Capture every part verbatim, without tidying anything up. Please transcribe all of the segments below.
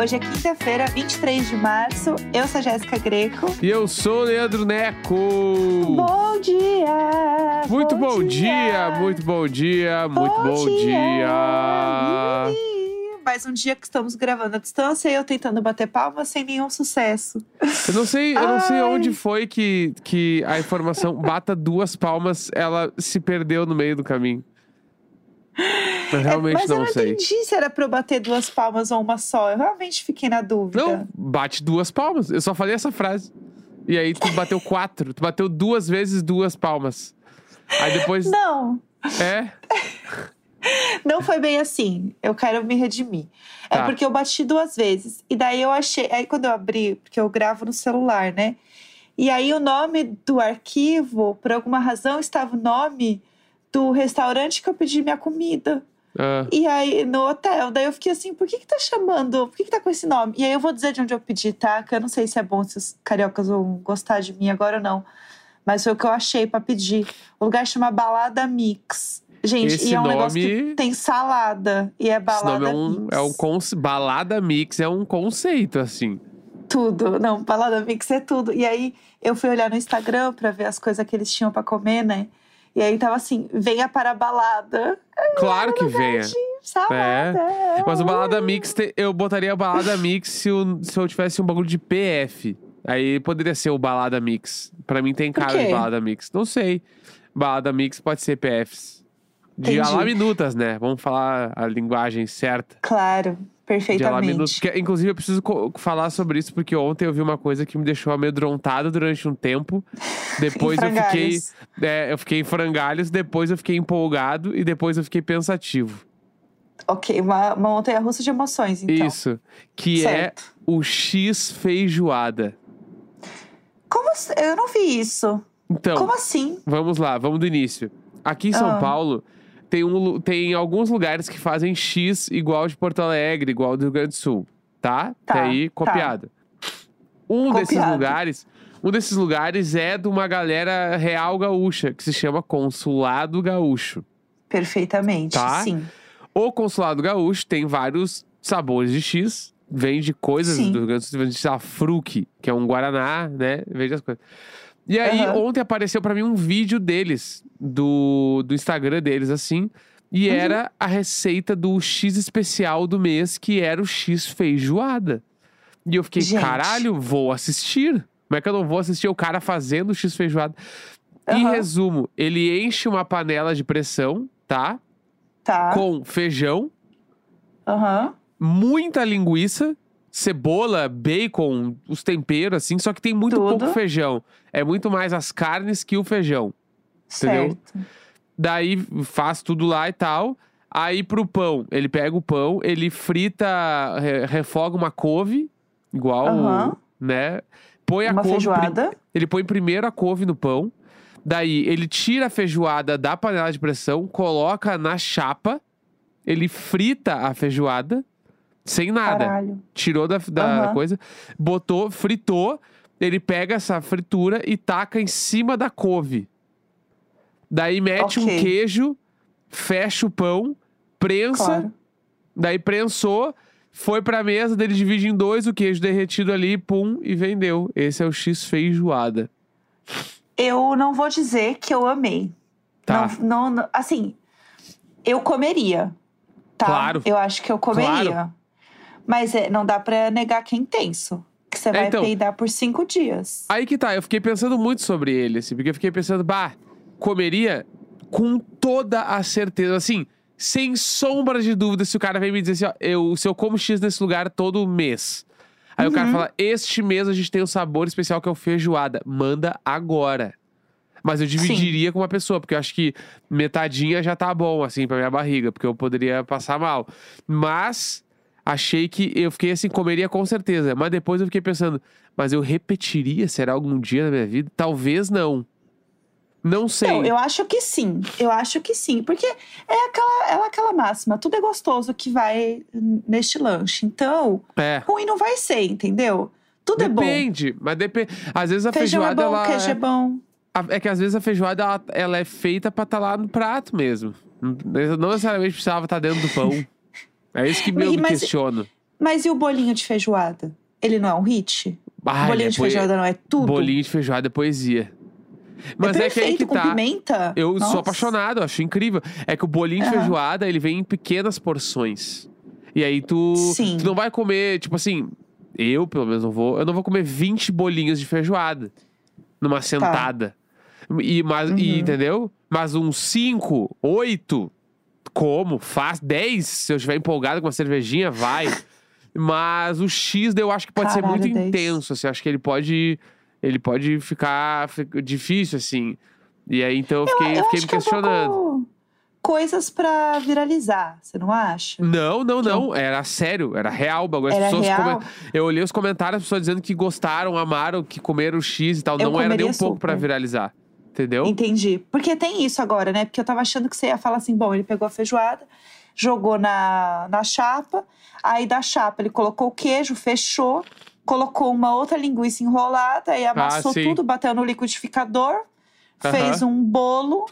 Hoje é quinta-feira, vinte e três de março. Eu sou a Jéssica Greco. E eu sou o Leandro Neco. Bom dia! Muito bom, bom dia. dia! Muito bom dia! Bom muito bom dia! dia. Ui. Mais um dia que estamos gravando à distância e eu tentando bater palma sem nenhum sucesso. Eu não sei, eu não sei onde foi que, que a informação bata duas palmas, ela se perdeu no meio do caminho. Eu realmente é, mas não, eu não sei. Entendi se era pra eu bater duas palmas ou uma só. Eu realmente fiquei na dúvida. Não, bate duas palmas. Eu só falei essa frase. E aí tu bateu quatro. Tu bateu duas vezes duas palmas. Aí depois... Não. É... Não foi bem assim, eu quero me redimir. É tá. Porque eu bati duas vezes. E daí eu achei, aí quando eu abri, porque eu gravo no celular, né? E aí o nome do arquivo, por alguma razão, estava o nome do restaurante que eu pedi minha comida. Ah. E aí no hotel, daí eu fiquei assim, por que que tá chamando? Por que que tá com esse nome? E aí eu vou dizer de onde eu pedi, tá? Que eu não sei se é bom, se os cariocas vão gostar de mim agora ou não. Mas foi o que eu achei pra pedir. O lugar chama Balada Mix. Gente, esse e é um nome... negócio que tem salada e é balada é um, mix. É um cons... Balada Mix é um conceito, assim. Tudo. Não, Balada Mix é tudo. E aí, eu fui olhar no Instagram pra ver as coisas que eles tinham pra comer, né? E aí, tava assim, venha para a balada. Claro é, que venha. Salada. É. Mas o Balada Mix, te... eu botaria Balada Mix se eu... se eu tivesse um bagulho de P F. Aí, poderia ser o Balada Mix. Pra mim, tem cara de Balada Mix. Não sei. Balada Mix pode ser P Fs. De alaminutas, né? Vamos falar a linguagem certa. Claro, perfeitamente. Que, inclusive, eu preciso co- falar sobre isso, porque ontem eu vi uma coisa que me deixou amedrontado durante um tempo. Depois eu fiquei... É, eu fiquei em frangalhos, depois eu fiquei empolgado e depois eu fiquei pensativo. Ok, uma, uma montanha-russa de emoções, então. Isso, que certo. É o Xis Feijoada. Como assim? Eu não vi isso. Então, como assim? Vamos lá, vamos do início. Aqui em São ah. Paulo... Tem, um, tem alguns lugares que fazem X igual de Porto Alegre, igual do Rio Grande do Sul, tá? Tá, tá aí, copiado. Tá. Um copiado. desses lugares, um desses lugares é de uma galera real gaúcha, que se chama Consulado Gaúcho. Perfeitamente, tá? Sim. O Consulado Gaúcho tem vários sabores de X, vende coisas sim. do Rio Grande do Sul, vende a Fruki, que é um guaraná, né? Vende as coisas. E aí, uhum. ontem apareceu pra mim um vídeo deles, do, do Instagram deles, assim. E uhum. era a receita do X especial do mês, que era o X feijoada. E eu fiquei, gente, caralho, vou assistir. Como é que eu não vou assistir o cara fazendo o X feijoada? Uhum. Em resumo, ele enche uma panela de pressão, tá? Tá. Com feijão. Uhum. Muita linguiça. Cebola, bacon, os temperos, assim. Só que tem muito Tudo. pouco feijão. É muito mais as carnes que o feijão. Certo. Entendeu? Daí faz tudo lá e tal. Aí pro pão, ele pega o pão, ele frita, re- refoga uma couve, igual, uhum. né? Põe uma a couve, feijoada. Prim- ele põe primeiro a couve no pão. Daí ele tira a feijoada da panela de pressão, coloca na chapa. Ele frita a feijoada. Sem nada. Caralho. Tirou da, da uhum. coisa, botou, fritou. Ele pega essa fritura e taca em cima da couve. Daí mete okay. um queijo, fecha o pão, prensa. Claro. Daí prensou, foi pra mesa, dele divide em dois, o queijo derretido ali, pum, e vendeu. Esse é o X feijoada. Eu não vou dizer que eu amei. Tá. Não, não, não, assim, eu comeria. Tá? Claro. Eu acho que eu comeria. Claro. Mas é, não dá pra negar que é intenso. Que você é, vai então, peidar por cinco dias. Aí que tá, eu fiquei pensando muito sobre ele, assim. Porque eu fiquei pensando, bah, comeria com toda a certeza. Assim, sem sombra de dúvida, se o cara vem me dizer assim, ó, eu, se eu como X nesse lugar todo mês. Aí uhum. o cara fala, este mês a gente tem um sabor especial que é o feijoada. Manda agora. Mas eu dividiria Sim. com uma pessoa, porque eu acho que metadinha já tá bom, assim, pra minha barriga. Porque eu poderia passar mal. Mas... Achei que eu fiquei assim, comeria com certeza. Mas depois eu fiquei pensando, mas eu repetiria? Será algum dia na minha vida? Talvez não. Não sei. Não, eu acho que sim. Eu acho que sim. Porque é aquela, é aquela máxima. Tudo é gostoso que vai neste lanche. Então, é. ruim não vai ser, entendeu? Tudo depende, é bom. Depende. Mas depende. Às vezes a Feijão feijoada... é bom, ela queijo é, é bom. É que às vezes a feijoada, ela, ela é feita pra estar lá no prato mesmo. Não necessariamente precisava estar dentro do pão. É isso que eu me questiono. Mas e o bolinho de feijoada? Ele não é um hit? Ah, bolinho é de feijoada não é tudo? Bolinho de feijoada é poesia. Mas é, perfeito, é que aí que tá. Com pimenta? Eu Nossa. sou apaixonado, eu acho incrível. É que o bolinho uhum. de feijoada, ele vem em pequenas porções. E aí tu, tu não vai comer, tipo assim... Eu, pelo menos, não vou... Eu não vou comer vinte bolinhos de feijoada numa sentada. Tá. E, mas, uhum. e, entendeu? Mas uns cinco, oito, como? Faço dez, se eu estiver empolgado com uma cervejinha, vai. Mas o X, eu acho que pode Caralho, ser muito dez. Intenso, assim. Eu acho que ele pode... Ele pode ficar difícil, assim. E aí, então, eu fiquei, eu, eu fiquei me questionando. Um coisas pra viralizar, você não acha? Não, não, que... não. Era sério, era real. As era pessoas real? Coment... Eu olhei os comentários, as pessoas dizendo que gostaram, amaram, que comeram X e tal. Eu não era nem um super. pouco pra viralizar, entendeu? Entendi. Porque tem isso agora, né? Porque eu tava achando que você ia falar assim, bom, ele pegou a feijoada, jogou na, na chapa. Aí, da chapa, ele colocou o queijo, fechou... Colocou uma outra linguiça enrolada e amassou ah, tudo, bateu no liquidificador, uh-huh. fez um bolo,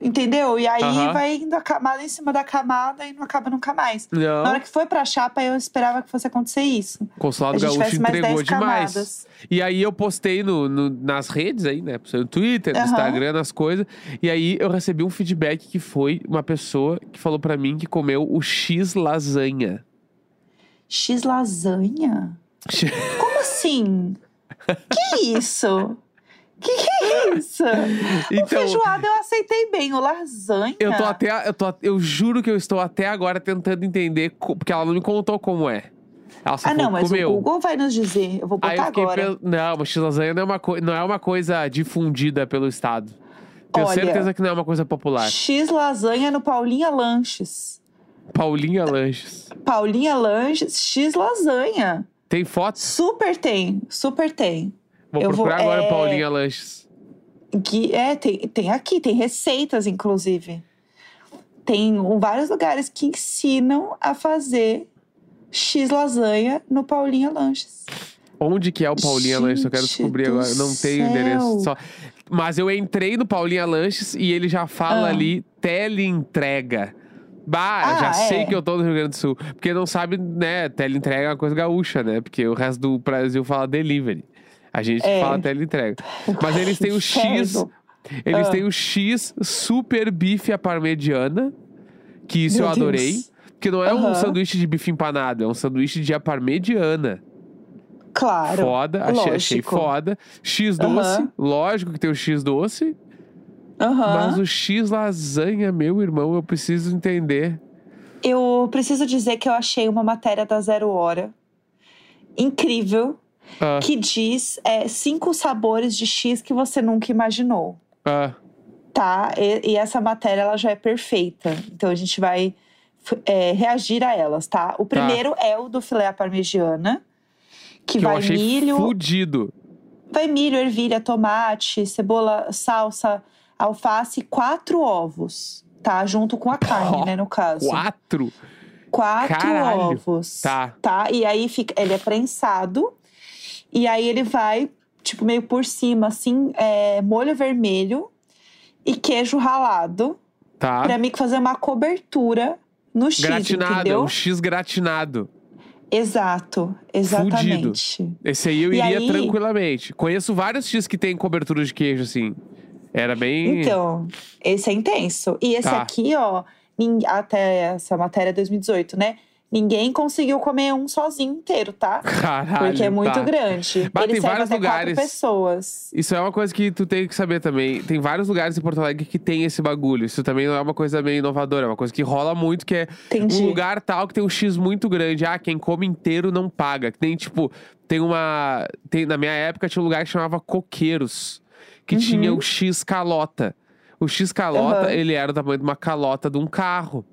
entendeu? E aí uh-huh. vai indo a camada em cima da camada e não acaba nunca mais. Não. Na hora que foi pra chapa, eu esperava que fosse acontecer isso. O Consulado Gaúcho entregou demais. E aí eu postei no, no, nas redes aí, né? No Twitter, no uh-huh. Instagram, nas coisas. E aí eu recebi um feedback que foi uma pessoa que falou pra mim que comeu o X lasanha. X lasanha? Como assim? Que isso? Que que é isso? Então, o feijoada eu aceitei bem, o lasanha... Eu tô até... Eu, tô, eu juro que eu estou até agora tentando entender... Porque ela não me contou como é. Ela só ah, não, mas comeu. O Google vai nos dizer. Eu vou botar Aí eu agora. Pelo, não, mas x-lasanha não, é co- não é uma coisa difundida pelo Estado. Tenho Olha, certeza que não é uma coisa popular. X-lasanha no Paulinha Lanches. Paulinha Lanches. Paulinha Lanches, x-lasanha. Tem foto? Super tem, super tem. Vou eu procurar vou, agora é... Paulinha Lanches. Que, é, tem, tem aqui, tem receitas, inclusive. Tem um, vários lugares que ensinam a fazer x-lasanha no Paulinha Lanches. Onde que é o Paulinha Gente Lanches? Eu quero descobrir agora, eu não tenho céu. endereço. Só. Mas eu entrei no Paulinha Lanches e ele já fala ah. ali, teleentrega. Bah, ah, já é. sei que eu tô no Rio Grande do Sul. Porque não sabe, né, teleentrega é uma coisa gaúcha, né? Porque o resto do Brasil fala delivery. A gente é. fala teleentrega. Mas eles têm o X... Eles ah. têm o X super bife à parmegiana. Que isso Meu eu adorei. Deus. Que não é uhum. um sanduíche de bife empanado. É um sanduíche de à parmegiana. Claro. Foda, achei, achei foda. X doce, uhum. lógico que tem o X doce. Uhum. Mas o X lasanha, meu irmão, eu preciso entender. Eu preciso dizer que eu achei uma matéria da Zero Hora incrível, ah. que diz é, cinco sabores de X que você nunca imaginou. Ah. Tá? E, e essa matéria, ela já é perfeita. Então a gente vai é, reagir a elas, tá? O primeiro ah. é o do filé à parmegiana, que, que vai eu achei milho. Fudido. Vai milho, ervilha, tomate, cebola, salsa. Alface e quatro ovos, tá? Junto com a carne, oh, né, no caso. Quatro? Quatro Caralho. ovos. Tá. Tá. E aí fica, ele é prensado. E aí ele vai, tipo, meio por cima, assim, é, molho vermelho e queijo ralado. Tá. Pra mim fazer uma cobertura no X, gratinado, entendeu? Um X gratinado. Exato, exatamente. Fudido. Esse aí eu e iria aí... tranquilamente. Conheço vários X que tem cobertura de queijo, assim... Era bem... Então, esse é intenso. E esse tá. aqui, ó, até essa matéria é dois mil e dezoito, né? Ninguém conseguiu comer um sozinho inteiro, tá? Caralho, porque é muito tá. grande. Mas ele tem vários lugares. Pessoas. Isso é uma coisa que tu tem que saber também. Tem vários lugares em Porto Alegre que tem esse bagulho. Isso também não é uma coisa meio inovadora. É uma coisa que rola muito, que é Entendi. um lugar tal que tem um X muito grande. Ah, quem come inteiro não paga. Tem, tipo, tem uma... Tem, na minha época tinha um lugar que chamava Coqueiros. Que uhum. tinha o X calota. O X calota, uhum. ele era o tamanho de uma calota de um carro.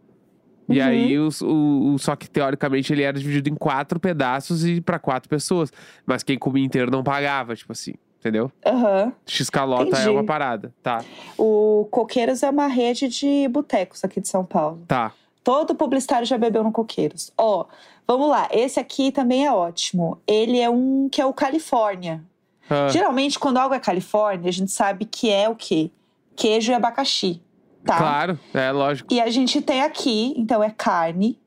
Uhum. E aí, o, o, o, só que teoricamente ele era dividido em quatro pedaços e pra quatro pessoas. Mas quem comia inteiro não pagava, tipo assim, entendeu? Uhum. X calota Entendi. é uma parada, tá. O Coqueiros é uma rede de botecos aqui de São Paulo. Tá. Todo publicitário já bebeu no Coqueiros. Ó, vamos lá, esse aqui também é ótimo. Ele é um que é o Califórnia. Ah. Geralmente, quando algo é Califórnia, a gente sabe que é o quê? Queijo e abacaxi, tá? Claro, é lógico. E a gente tem aqui, então é carne,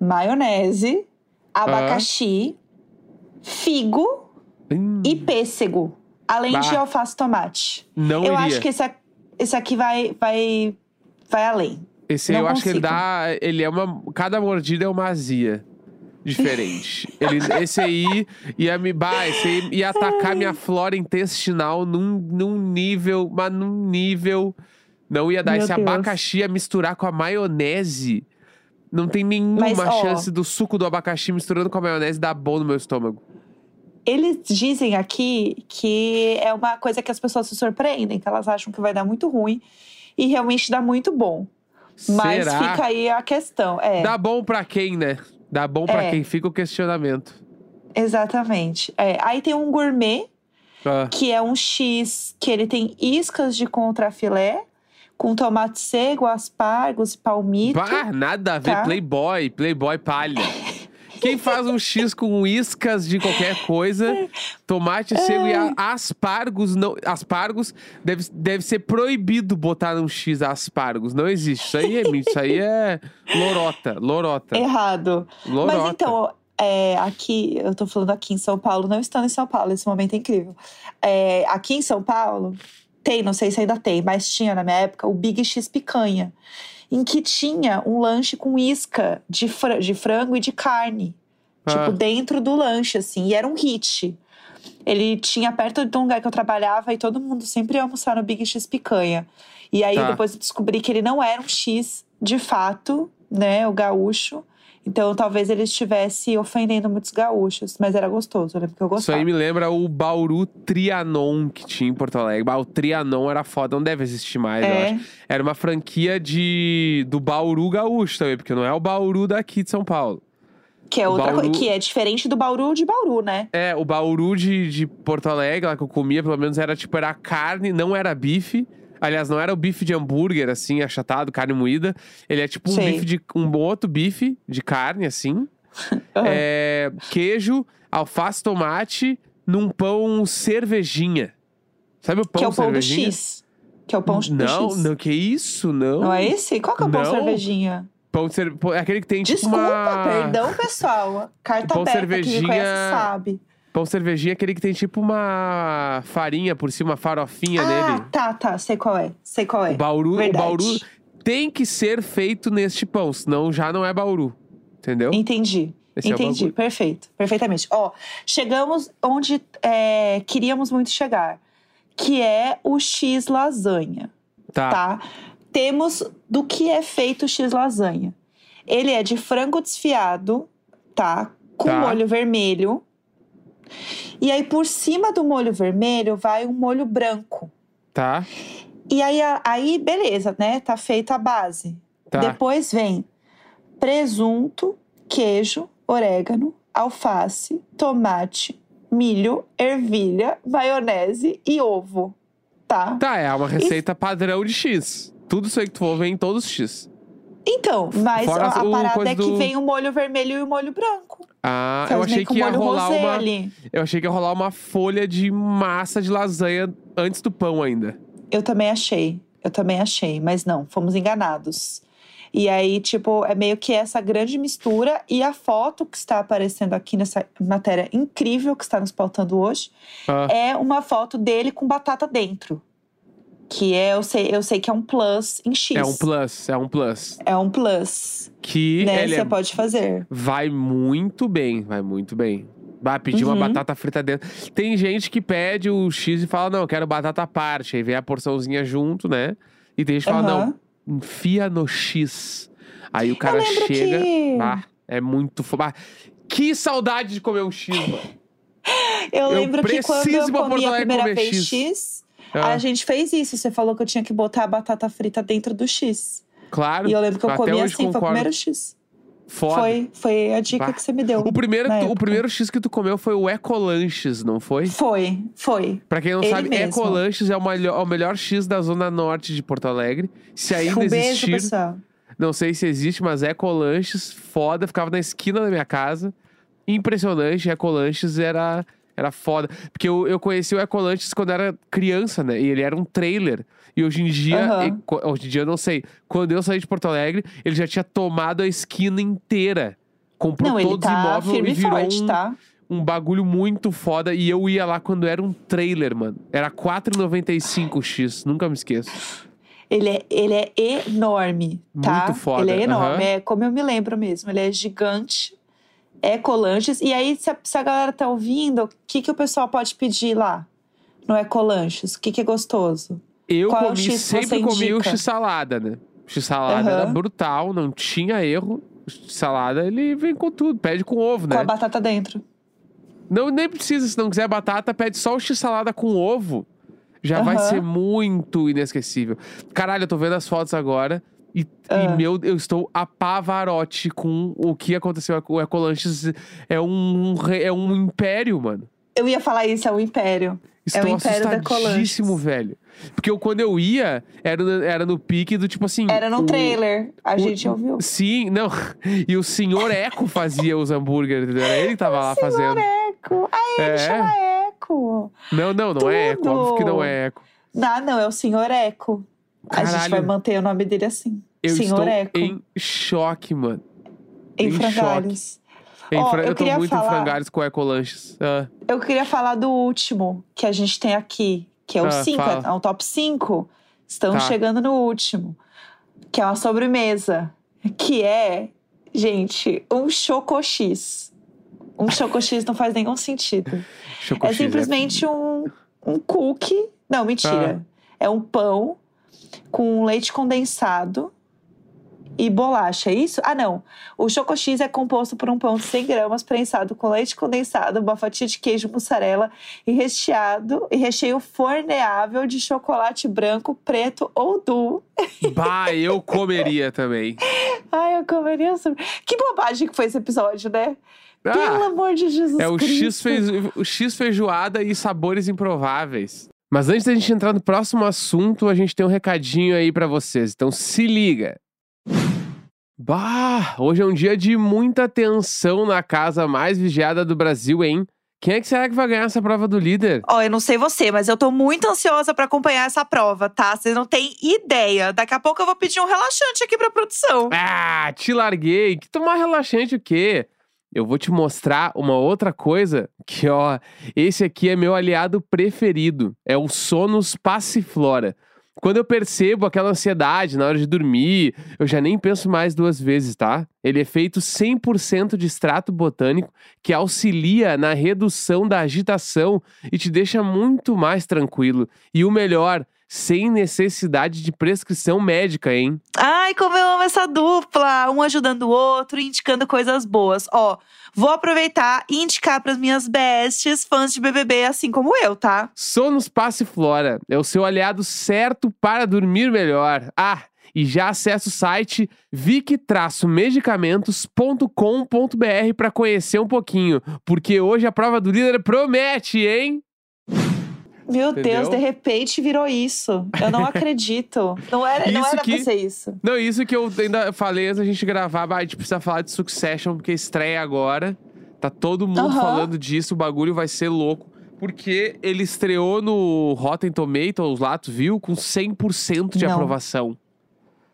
maionese, abacaxi, ah. figo hum. e pêssego. Além bah. de alface e tomate. Não eu iria. acho que esse, esse aqui vai, vai, vai além. Esse aí eu consigo. acho que ele dá... Ele é uma, cada mordida é uma azia diferente. ele, esse aí ia me... Bah, esse aí ia atacar minha flora intestinal num, num nível... Mas num nível... Não ia dar. Meu esse Deus. Abacaxi ia misturar com a maionese. Não tem nenhuma mas, ó, chance do suco do abacaxi misturando com a maionese dar bom no meu estômago. Eles dizem aqui que é uma coisa que as pessoas se surpreendem, que elas acham que vai dar muito ruim e realmente dá muito bom. Mas será? Fica aí a questão. É. Dá bom pra quem, né? Dá bom pra é. quem, fica o questionamento. Exatamente. É. Aí tem um gourmet, ah. que é um Xis, que ele tem iscas de contrafilé, com tomate seco, aspargos, palmito. Bah, nada a ver, tá? Playboy, Playboy palha. Quem faz um Xis com iscas de qualquer coisa, tomate seco e aspargos, não, aspargos deve, deve ser proibido botar um Xis aspargos. Não existe. Isso aí é isso aí é lorota, lorota. Errado. Lorota. Mas então, é, aqui, eu tô falando aqui em São Paulo, não estando em São Paulo, esse momento é incrível. É, aqui em São Paulo, tem, não sei se ainda tem, mas tinha na minha época o Big X Picanha, em que tinha um lanche com isca de, fr- de frango e de carne. Ah. Tipo, dentro do lanche, assim. E era um hit. Ele tinha perto de um lugar que eu trabalhava e todo mundo sempre ia almoçar no Big X Picanha. E aí, tá. depois eu descobri que ele não era um Xis, de fato, né? O gaúcho. Então, talvez ele estivesse ofendendo muitos gaúchos. Mas era gostoso, eu lembro que eu gostava. Isso aí me lembra o Bauru Trianon que tinha em Porto Alegre. O Trianon era foda, não deve existir mais, é. eu acho. Era uma franquia de, do Bauru gaúcho também. Porque não é o Bauru daqui de São Paulo. Que é outra Bauru... coisa, que é diferente do Bauru de Bauru, né? É, o Bauru de, de Porto Alegre, lá que eu comia, pelo menos, era tipo, era carne, não era bife. Aliás, não era o bife de hambúrguer, assim, achatado, carne moída. Ele é tipo um, bife de, um outro bife de carne, assim. é, queijo, alface, tomate, num pão cervejinha. Sabe o pão cervejinha? Que é o pão do Xis. Que é o pão do Xis. Não, não, que isso, não. Não é esse? Qual que é o pão não. cervejinha? Pão de cerve... É aquele que tem tipo Desculpa, uma... perdão, pessoal. Carta pão aberta, cervejinha... quem me conhece sabe. Pão cervejinha é aquele que tem tipo uma farinha por cima, uma farofinha ah, nele. Ah, tá, tá. Sei qual é. Sei qual é. O Bauru, o Bauru tem que ser feito neste pão, senão já não é Bauru. Entendeu? Entendi. Esse Entendi. É o Perfeito. Perfeitamente. Ó, chegamos onde é, queríamos muito chegar, que é o Xis lasanha. Tá. tá. Temos do que é feito o Xis lasanha. Ele é de frango desfiado, tá? Com tá. molho vermelho. E aí, por cima do molho vermelho, vai um molho branco. Tá. E aí, aí beleza, né? Tá feita a base. Tá. Depois vem presunto, queijo, orégano, alface, tomate, milho, ervilha, maionese e ovo. Tá? Tá, é uma receita e... padrão de Xis. Tudo isso aí que tu for vem em todos os Xis. Então, mas Fora a, a parada é que do... vem o molho vermelho e o molho branco. Ah, Faz eu achei que ia rolar uma. Ali. Eu achei que ia rolar uma folha de massa de lasanha antes do pão ainda. Eu também achei. Eu também achei, mas não, fomos enganados. E aí, tipo, é meio que essa grande mistura. E a foto que está aparecendo aqui nessa matéria incrível que está nos pautando hoje ah. é uma foto dele com batata dentro. Que é, eu sei, eu sei que é um plus em Xis. É um plus, é um plus. É um plus. Que né, você é... pode fazer. Vai muito bem, vai muito bem. Vai pedir uhum. uma batata frita dentro. Tem gente que pede o Xis e fala, não, eu quero batata à parte. Aí vem a porçãozinha junto, né? E tem gente que fala, uhum. não, enfia no Xis. Aí o cara chega, que... ah, é muito fofo. Ah, que saudade de comer um Xis, mano. eu lembro eu que quando eu comi a primeira vez Xis... Xis Ah. A gente fez isso, você falou que eu tinha que botar a batata frita dentro do Xis. Claro. E eu lembro que eu comi assim, concordo. Foi o primeiro Xis. Foda. Foi, foi a dica bah. que você me deu. O primeiro, tu, o primeiro Xis que tu comeu foi o Ecolanches, não foi? Foi, foi. Pra quem não Ele sabe, mesmo. Ecolanches é o melhor, o melhor Xis da zona norte de Porto Alegre. Se ainda um existir, beijo, pessoal. Não sei se existe, mas Ecolanches, foda. Ficava na esquina da minha casa. Impressionante, Ecolanches era... Era foda. Porque eu, eu conheci o Ecolanches quando era criança, né? E ele era um trailer. E hoje em dia... Uhum. E, hoje em dia, eu não sei. Quando eu saí de Porto Alegre, ele já tinha tomado a esquina inteira. comprou não, todos os tá imóveis e virou forte, um, tá? um bagulho muito foda. E eu ia lá quando era um trailer, mano. Era quatro reais e noventa e cinco. Nunca me esqueço. Ele é, ele é enorme, tá? Muito foda. Ele é enorme, uhum. é como eu me lembro mesmo. Ele é gigante. Ecolanches. E aí, se a, se a galera tá ouvindo, o que, que o pessoal pode pedir lá no Ecolanches? O que, que é gostoso? Eu Qual comi, é sempre comi o x-salada, né? X-salada uhum. era brutal, não tinha erro. X-salada, ele vem com tudo. Pede com ovo, né? Com a batata dentro. Não, nem precisa. Se não quiser batata, pede só o x-salada com ovo. Já uhum. vai ser muito inesquecível. Caralho, eu tô vendo as fotos agora. E, uhum. e meu, eu estou apavarote com o que aconteceu com o Ecolanches. É um, é um império, mano. Eu ia falar isso, é um império. Estou é um império assustadíssimo, velho. Porque eu, quando eu ia, era, era no pique do tipo assim... Era no o, trailer, a o, gente ouviu. Sim, não. E o senhor Eco fazia os hambúrgueres, entendeu? Era ele que tava o lá fazendo. O senhor Eco. Ah, ele é. chama Eco. Não, não, não Tudo. é Eco. Óbvio que não é Eco. Não, não, é o senhor Eco. Caralho. A gente vai manter o nome dele assim. Eu senhor estou Eco. em choque, mano. Em, em frangalhos. Choque. Oh, fran... eu, eu tô muito falar... em frangalhos com Ecolanches. Ah. Eu queria falar do último que a gente tem aqui, que é o cinco, ah, é o top cinco. Estamos tá. chegando no último, que é uma sobremesa, que é, gente, um chocochis. Um chocochis não faz nenhum sentido. É simplesmente é... Um, um cookie, não, mentira. Ah. É um pão com leite condensado e bolacha, é isso? Ah, não. O chocochis é composto por um pão de cem gramas prensado com leite condensado, uma fatia de queijo mussarela e recheado e recheio forneável de chocolate branco, preto ou duo. Bah, eu comeria também. Ai, eu comeria. Que bobagem que foi esse episódio, né? Ah, pelo amor de Jesus é o Cristo. X feijo... O X feijoada e sabores improváveis. Mas antes da gente entrar no próximo assunto, a gente tem um recadinho aí pra vocês. Então se liga. Bah, hoje é um dia de muita tensão na casa mais vigiada do Brasil, hein? Quem é que será que vai ganhar essa prova do líder? Ó, oh, eu não sei você, mas eu tô muito ansiosa pra acompanhar essa prova, tá? Vocês não têm ideia. Daqui a pouco eu vou pedir um relaxante aqui pra produção. Ah, te larguei. Que tomar relaxante o quê? Eu vou te mostrar uma outra coisa que, ó, esse aqui é meu aliado preferido. É o Sonus Passiflora. Quando eu percebo aquela ansiedade na hora de dormir, eu já nem penso mais duas vezes, tá? Ele é feito cem por cento de extrato botânico, que auxilia na redução da agitação e te deixa muito mais tranquilo. E o melhor, sem necessidade de prescrição médica, hein? Ai, como eu amo essa dupla! Um ajudando o outro, indicando coisas boas. Ó, vou aproveitar e indicar pras minhas bestes, fãs de B B B, assim como eu, tá? Sonus Passiflora é o seu aliado certo para dormir melhor. Ah, e já acessa o site vic medicamentos ponto com ponto b r para conhecer um pouquinho. Porque hoje a prova do líder promete, hein? Meu Entendeu? Deus, de repente virou isso. Eu não acredito. Não era, não era que, pra ser isso. Não, isso que eu ainda falei antes da gente gravar. A gente precisa falar de Succession, porque estreia agora. Tá todo mundo uhum. falando disso. O bagulho vai ser louco. Porque ele estreou no Rotten Tomatoes lá, tu viu? Com cem por cento de não. aprovação.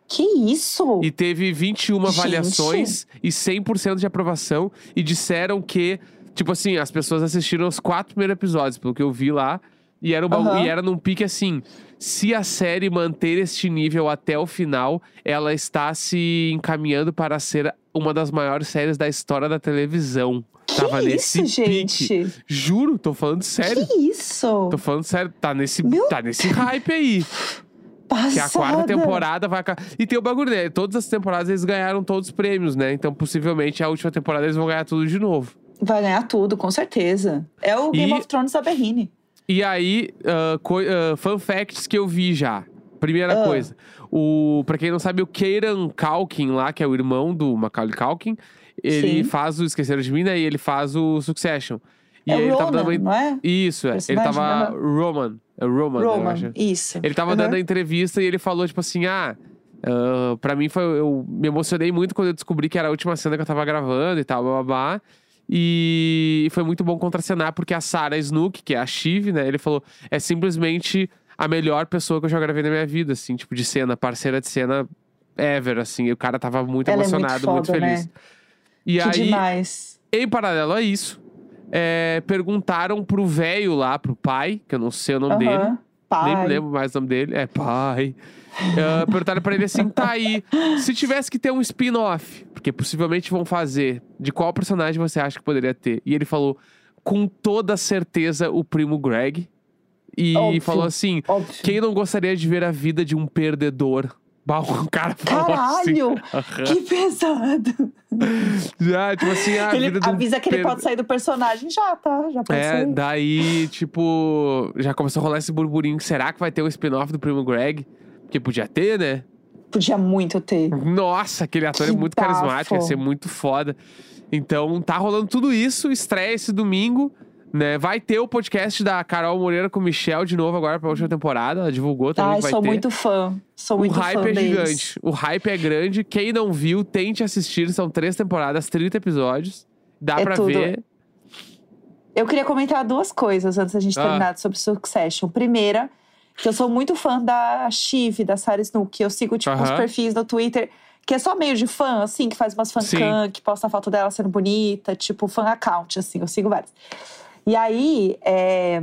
Que isso? E teve vinte e uma gente. Avaliações e cem por cento de aprovação. E disseram que, tipo assim, as pessoas assistiram os quatro primeiros episódios, pelo que eu vi lá. E era, uma, uhum. e era num pique assim, se a série manter este nível até o final, ela está se encaminhando para ser uma das maiores séries da história da televisão. Que Tava isso, nesse gente? Pique. Juro, tô falando sério. Que isso? Tô falando sério, tá nesse, Meu... tá nesse hype aí. Passada. Que a quarta temporada vai acabar. E tem o bagulho, né? Todas as temporadas eles ganharam todos os prêmios, né? Então possivelmente a última temporada eles vão ganhar tudo de novo. Vai ganhar tudo, com certeza. É o Game e... of Thrones da Berrine. E aí, uh, co- uh, fun facts que eu vi já. Primeira uh. coisa. O, pra quem não sabe, o Kieran Culkin lá, que é o irmão do Macaulay Culkin. Ele Sim. faz o Esqueceram de Mim, né? E ele faz o Succession. E é ele Roman, tava dando uma... não é? Isso, é. Ele tava... Roman. Roman, Roman eu acho. Isso. Ele tava uhum. dando a entrevista e ele falou, tipo assim, ah... Uh, pra mim, foi eu me emocionei muito quando eu descobri que era a última cena que eu tava gravando e tal, blá, blá, blá. E foi muito bom contracenar, porque a Sarah Snook, que é a Shiv, né? Ele falou, é simplesmente a melhor pessoa que eu já gravei na minha vida, assim. Tipo, de cena, parceira de cena ever, assim. E o cara tava muito Ela emocionado, é muito, foda, muito feliz. Né? E que aí, demais. Em paralelo a isso, é, perguntaram pro velho lá, pro pai, que eu não sei o nome uhum. dele. Pai. Nem me lembro mais o nome dele. É, pai. uh, perguntaram pra ele assim, tá aí, se tivesse que ter um spin-off, porque possivelmente vão fazer, de qual personagem você acha que poderia ter? E ele falou, com toda certeza, o primo Greg. E óbvio, falou assim, óbvio. Quem não gostaria de ver a vida de um perdedor? O cara falou caralho, assim, que pesado. Já, tipo assim... A ele avisa que ele per... pode sair do personagem já, tá? Já pode é, sair. Daí, tipo... Já começou a rolar esse burburinho. Será que vai ter um spin-off do primo Greg? Porque podia ter, né? Podia muito ter. Nossa, aquele ator que é muito bafo. Carismático. Ia ser muito foda. Então, tá rolando tudo isso. Estreia esse domingo, né? Vai ter o podcast da Carol Moreira com o Michel de novo agora pra última temporada. Ela divulgou também. Ai, que vai sou ter. muito fã. Sou o muito hype fã é deles. Gigante, o hype é grande. Quem não viu, tente assistir. São três temporadas, trinta episódios. Dá é pra tudo. ver. Eu queria comentar duas coisas antes da gente ah. terminar sobre Succession. Primeira, que eu sou muito fã da Shiv, da Sarah Snook. Eu sigo, tipo, uh-huh. uns perfis no Twitter, que é só meio de fã, assim, que faz umas fancam, que posta a foto dela sendo bonita, tipo, fan account, assim. Eu sigo vários. E aí, é,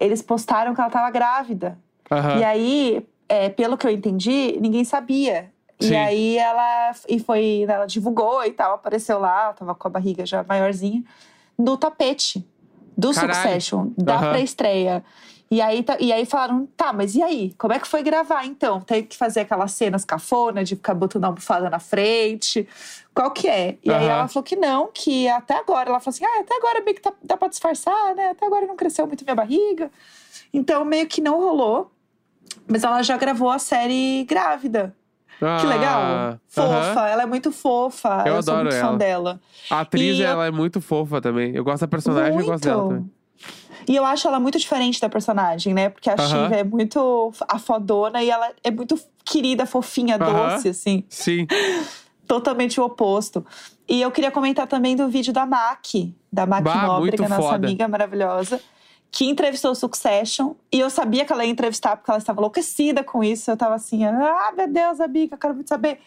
eles postaram que ela tava grávida. Uh-huh. E aí... É, pelo que eu entendi, ninguém sabia. Sim. E aí ela, e foi, ela divulgou e tal, apareceu lá, tava com a barriga já maiorzinha, no tapete do Caralho. Succession, da uhum. pré-estreia. E aí, e aí falaram, tá, mas e aí? Como é que foi gravar então? Tem que fazer aquelas cenas cafona, de ficar botando a almofada na frente, qual que é? E uhum. aí ela falou que não, que até agora, ela falou assim, ah, até agora meio que tá, dá pra disfarçar, né? Até agora não cresceu muito minha barriga. Então meio que não rolou. Mas ela já gravou a série grávida. Ah, que legal. Fofa. Uh-huh. Ela é muito fofa. Eu, eu sou adoro muito ela. fã dela. A atriz, e ela eu... é muito fofa também. Eu gosto da personagem muito. e gosto dela também. E eu acho ela muito diferente da personagem, né? Porque a uh-huh. Shiva é muito a fodona e ela é muito querida, fofinha, uh-huh. doce, assim. Sim. Totalmente o oposto. E eu queria comentar também do vídeo da Maki. Da Maki Nóbrega, nossa foda. amiga maravilhosa. Que entrevistou o Succession. E eu sabia que ela ia entrevistar, porque ela estava enlouquecida com isso. Eu tava assim, ah, meu Deus, amiga, eu quero muito saber.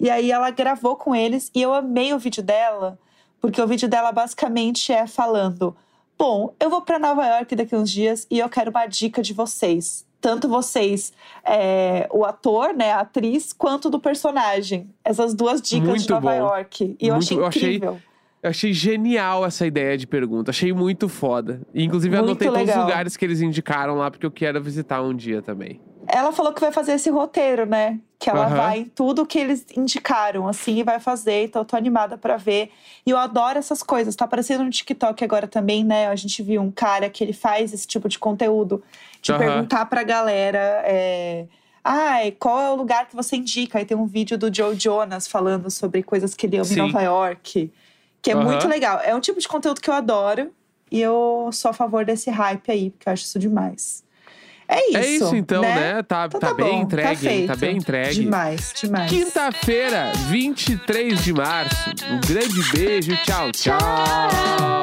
E aí ela gravou com eles. E eu amei o vídeo dela, porque o vídeo dela basicamente é falando: bom, eu vou pra Nova York daqui a uns dias e eu quero uma dica de vocês. Tanto vocês, é, o ator, né, a atriz, quanto do personagem. Essas duas dicas muito de Nova bom. York. E eu muito, achei incrível. Eu achei... Eu achei genial essa ideia de pergunta. Achei muito foda. E, inclusive, muito anotei legal. todos os lugares que eles indicaram lá, porque eu quero visitar um dia também. Ela falou que vai fazer esse roteiro, né? Que ela uhum. vai em tudo que eles indicaram, assim, e vai fazer. Então, eu tô animada pra ver. E eu adoro essas coisas. Tá aparecendo no TikTok agora também, né? A gente viu um cara que ele faz esse tipo de conteúdo. De uhum. perguntar pra galera... É... Ai, qual é o lugar que você indica? Aí tem um vídeo do Joe Jonas falando sobre coisas que ele ama em Nova York... Que é uhum. muito legal. É um tipo de conteúdo que eu adoro. E eu sou a favor desse hype aí, porque eu acho isso demais. É isso. É isso então, né? né? Tá, então tá, tá bem bom, entregue, tá, feito. tá bem entregue. Demais, demais. Quinta-feira, vinte e três de março. Um grande beijo. Tchau, tchau. tchau.